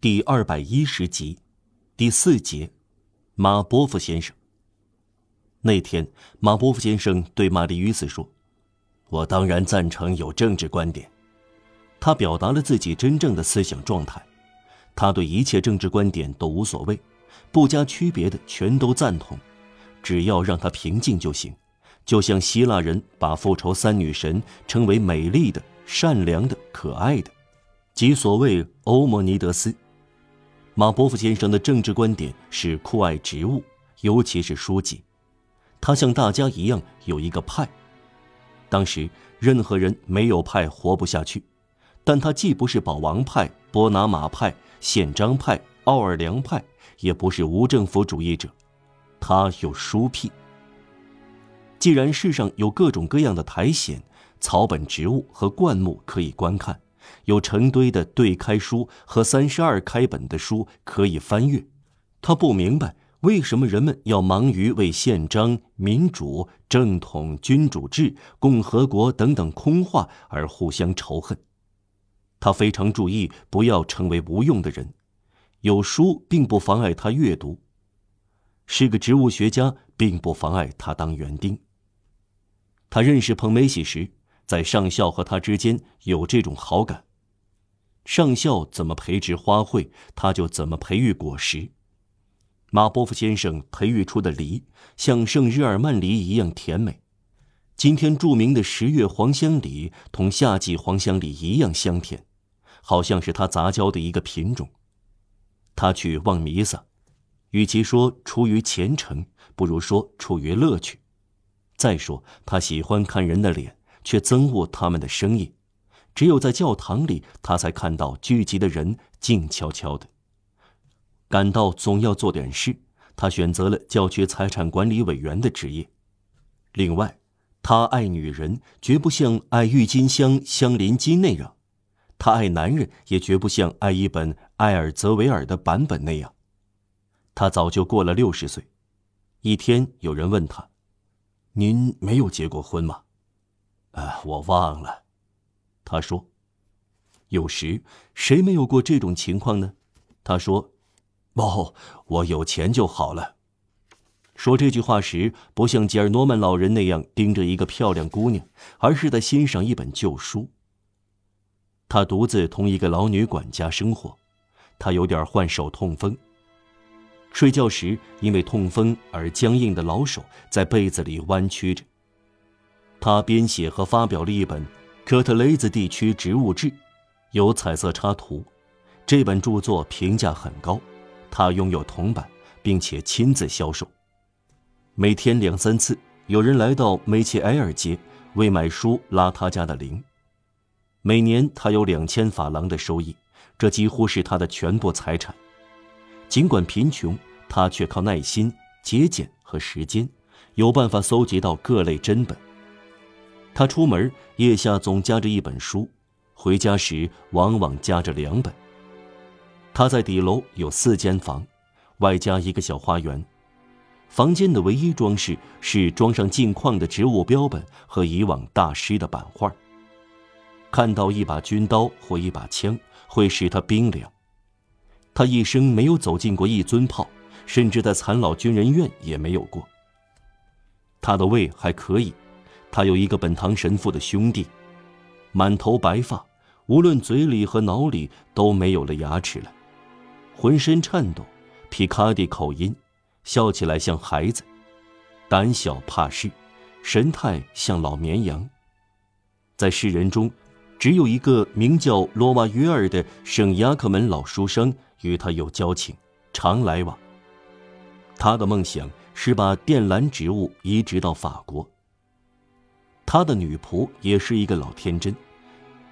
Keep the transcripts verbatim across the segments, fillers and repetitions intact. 第二百一十集，第四节，马波夫先生。那天，马波夫先生对玛丽·于斯说：“我当然赞成有政治观点。”他表达了自己真正的思想状态，他对一切政治观点都无所谓，不加区别的全都赞同，只要让他平静就行。就像希腊人把复仇三女神称为美丽的、善良的、可爱的，即所谓欧摩尼德斯。马波夫先生的政治观点是酷爱植物，尤其是书籍。他像大家一样有一个派。当时任何人没有派活不下去，但他既不是保王派、波拿马派、宪章派、奥尔良派，也不是无政府主义者，他有书癖。既然世上有各种各样的苔藓、草本植物和灌木可以观看，有成堆的对开书和三十二开本的书可以翻阅，他不明白为什么人们要忙于为宪章、民主、正统、君主制、共和国等等空话而互相仇恨。他非常注意不要成为无用的人，有书并不妨碍他阅读，是个植物学家并不妨碍他当园丁。他认识彭梅喜时，在上校和他之间有这种好感。上校怎么培植花卉，他就怎么培育果实。马波夫先生培育出的梨像圣日耳曼梨一样甜美，今天著名的十月黄香梨同夏季黄香梨一样香甜，好像是他杂交的一个品种。他去望弥撒，与其说出于虔诚，不如说出于乐趣。再说他喜欢看人的脸，却憎恶他们的声音。只有在教堂里，他才看到聚集的人静悄悄的。感到总要做点事，他选择了教区财产管理委员的职业。另外，他爱女人，绝不像爱郁金香、香林基那样；他爱男人，也绝不像爱一本艾尔泽维尔的版本那样。他早就过了六十岁。一天有人问他：“您没有结过婚吗？”“啊，我忘了。”他说。有时谁没有过这种情况呢？他说：“哦，我有钱就好了。”说这句话时，不像吉尔诺曼老人那样盯着一个漂亮姑娘，而是在欣赏一本旧书。他独自同一个老女管家生活，他有点患手痛风。睡觉时，因为痛风而僵硬的老手在被子里弯曲着。他编写和发表了一本《科特雷兹地区植物志》，有彩色插图。这本著作评价很高，他拥有铜版，并且亲自销售。每天两三次，有人来到梅切埃尔街为买书拉他家的铃。每年他有两千法郎的收益，这几乎是他的全部财产。尽管贫穷，他却靠耐心、节俭和时间，有办法搜集到各类珍本。他出门腋下总夹着一本书，回家时往往夹着两本。他在底楼有四间房，外加一个小花园。房间的唯一装饰是装上镜框的植物标本和以往大师的版画。看到一把军刀或一把枪，会使他冰凉。他一生没有走进过一尊炮，甚至在残老军人院也没有过。他的胃还可以，他有一个本堂神父的兄弟，满头白发，无论嘴里和脑里都没有了牙齿了，浑身颤抖，皮卡迪口音，笑起来像孩子，胆小怕事，神态像老绵羊。在世人中，只有一个名叫罗瓦约尔的圣雅克门老书生与他有交情，常来往。他的梦想是把靛蓝植物移植到法国。他的女仆也是一个老天真，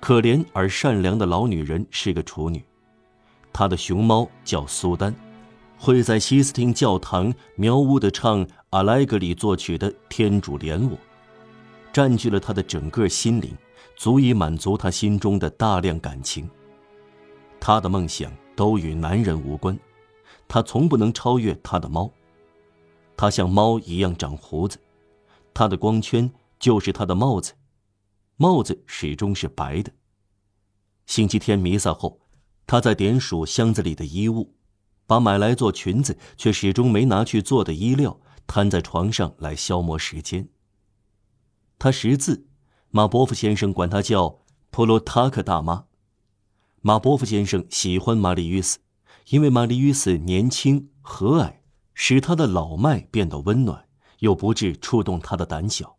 可怜而善良的老女人是个处女。他的熊猫叫苏丹，会在西斯汀教堂苗屋的唱阿莱格里作曲的《天主怜我》，占据了他的整个心灵，足以满足他心中的大量感情。他的梦想都与男人无关，他从不能超越他的猫。他像猫一样长胡子，他的光圈就是他的帽子，帽子始终是白的。星期天弥撒后，他在点数箱子里的衣物，把买来做裙子却始终没拿去做的衣料摊在床上来消磨时间。他识字，马波夫先生管他叫普罗塔克大妈。马波夫先生喜欢玛丽于斯，因为玛丽于斯年轻和蔼，使他的老迈变得温暖，又不致触动他的胆小。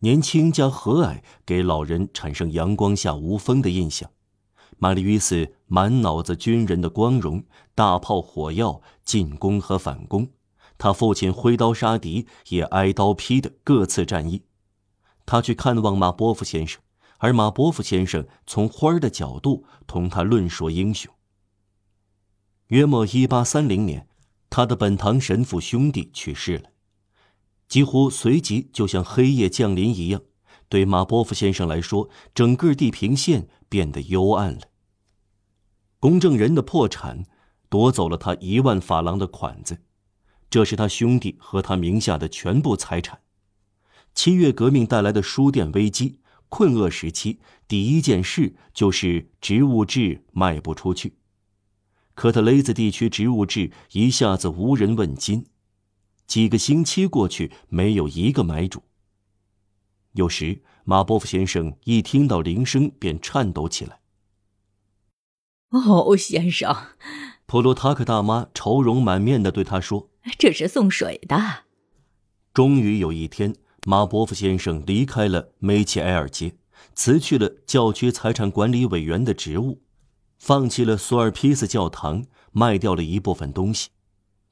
年轻加和蔼给老人产生阳光下无风的印象。玛丽于斯满脑子军人的光荣，大炮火药，进攻和反攻，他父亲挥刀杀敌，也挨刀劈的各次战役。他去看望马波夫先生，而马波夫先生从花儿的角度同他论说英雄。约莫一八三零年，他的本堂神父兄弟去世了。几乎随即就像黑夜降临一样，对马波夫先生来说，整个地平线变得幽暗了。公证人的破产夺走了他一万法郎的款子，这是他兄弟和他名下的全部财产。七月革命带来的书店危机，困厄时期第一件事就是植物志卖不出去。科特雷兹地区植物志一下子无人问津，几个星期过去，没有一个买主。有时马波夫先生一听到铃声便颤抖起来。哦，先生，普罗塔克大妈愁容满面地对他说，这是送水的。终于有一天，马波夫先生离开了梅奇埃尔街，辞去了教区财产管理委员的职务，放弃了索尔皮斯教堂，卖掉了一部分东西。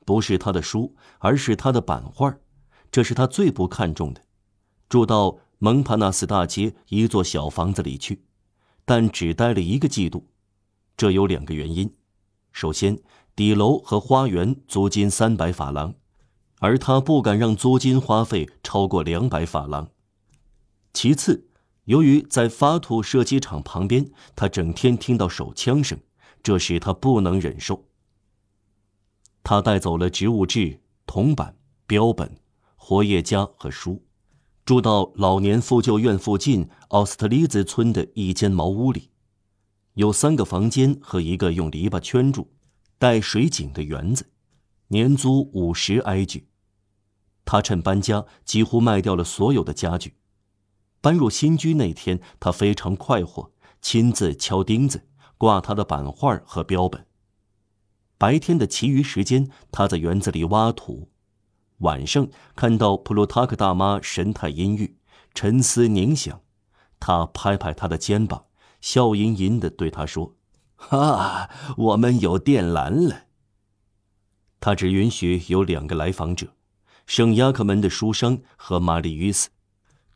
不是他的书，而是他的版画，这是他最不看重的。住到蒙帕纳斯大街一座小房子里去，但只待了一个季度。这有两个原因：首先，底楼和花园租金三百法郎，而他不敢让租金花费超过两百法郎；其次，由于在法土射击场旁边，他整天听到手枪声，这使他不能忍受。他带走了植物志、铜板、标本、活页夹和书，住到老年妇救院附近奥斯特利兹村的一间茅屋里，有三个房间和一个用篱笆圈住、带水井的园子，年租五十埃居。他趁搬家几乎卖掉了所有的家具。搬入新居那天，他非常快活，亲自敲钉子，挂他的版画和标本。白天的其余时间，他在园子里挖土。晚上看到普罗塔克大妈神态阴郁，沉思凝想，他拍拍她的肩膀，笑吟吟地对她说：“哈，我们有电缆了。”他只允许有两个来访者：圣雅克门的书商和玛丽于斯，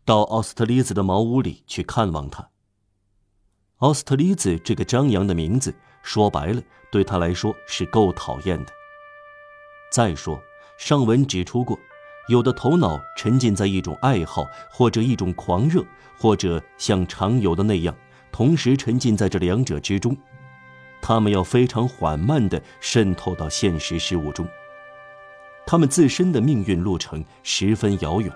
到奥斯特利兹的茅屋里去看望他。奥斯特利兹这个张扬的名字，说白了，对他来说是够讨厌的。再说，上文指出过，有的头脑沉浸在一种爱好，或者一种狂热，或者像常有的那样，同时沉浸在这两者之中。他们要非常缓慢地渗透到现实事物中。他们自身的命运路程十分遥远，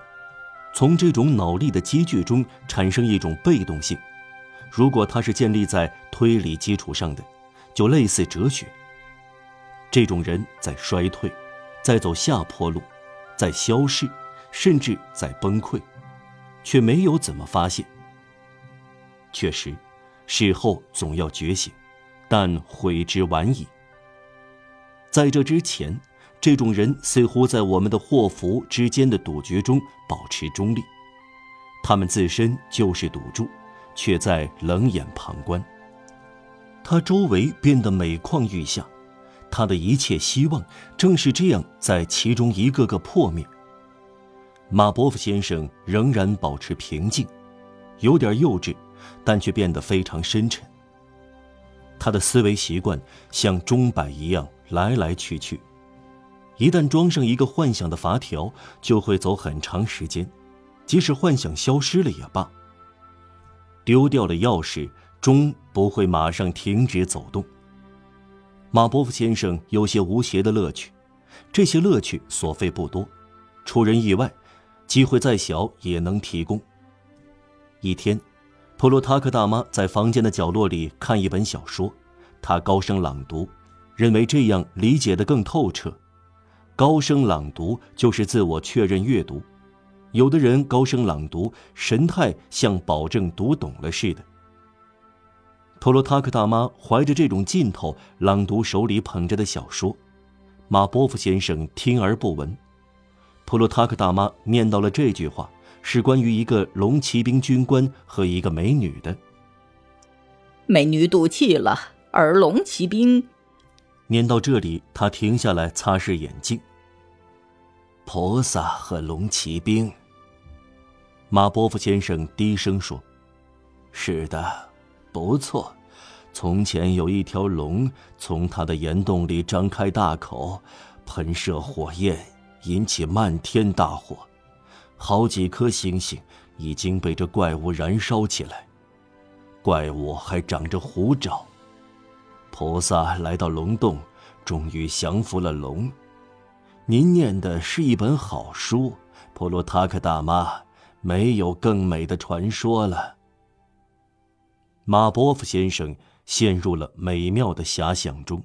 从这种脑力的积聚中产生一种被动性。如果它是建立在推理基础上的，就类似哲学。这种人在衰退，在走下坡路，在消逝，甚至在崩溃，却没有怎么发现。确实，事后总要觉醒，但悔之晚矣。在这之前，这种人似乎在我们的祸福之间的赌局中保持中立，他们自身就是赌注，却在冷眼旁观。他周围变得每况愈下，他的一切希望正是这样在其中一个个破灭。马波夫先生仍然保持平静，有点幼稚，但却变得非常深沉。他的思维习惯像钟摆一样来来去去，一旦装上一个幻想的法条，就会走很长时间，即使幻想消失了也罢。丢掉了钥匙，钟不会马上停止走动。马波夫先生有些无邪的乐趣，这些乐趣所费不多，出人意外，机会再小也能提供。一天，普罗塔克大妈在房间的角落里看一本小说，他高声朗读，认为这样理解得更透彻。高声朗读就是自我确认阅读。有的人高声朗读，神态像保证读懂了似的。托罗塔克大妈怀着这种劲头朗读手里捧着的小说，马波夫先生听而不闻。托罗塔克大妈念到了这句话，是关于一个龙骑兵军官和一个美女的。美女赌气了，而龙骑兵。念到这里，他停下来擦拭眼镜。菩萨和龙骑兵，马波夫先生低声说，是的，不错，从前有一条龙从它的岩洞里张开大口，喷射火焰，引起漫天大火，好几颗星星已经被这怪物燃烧起来，怪物还长着虎爪。菩萨来到龙洞，终于降服了龙。您念的是一本好书，普罗塔克大妈，没有更美的传说了。马波夫先生陷入了美妙的遐想中。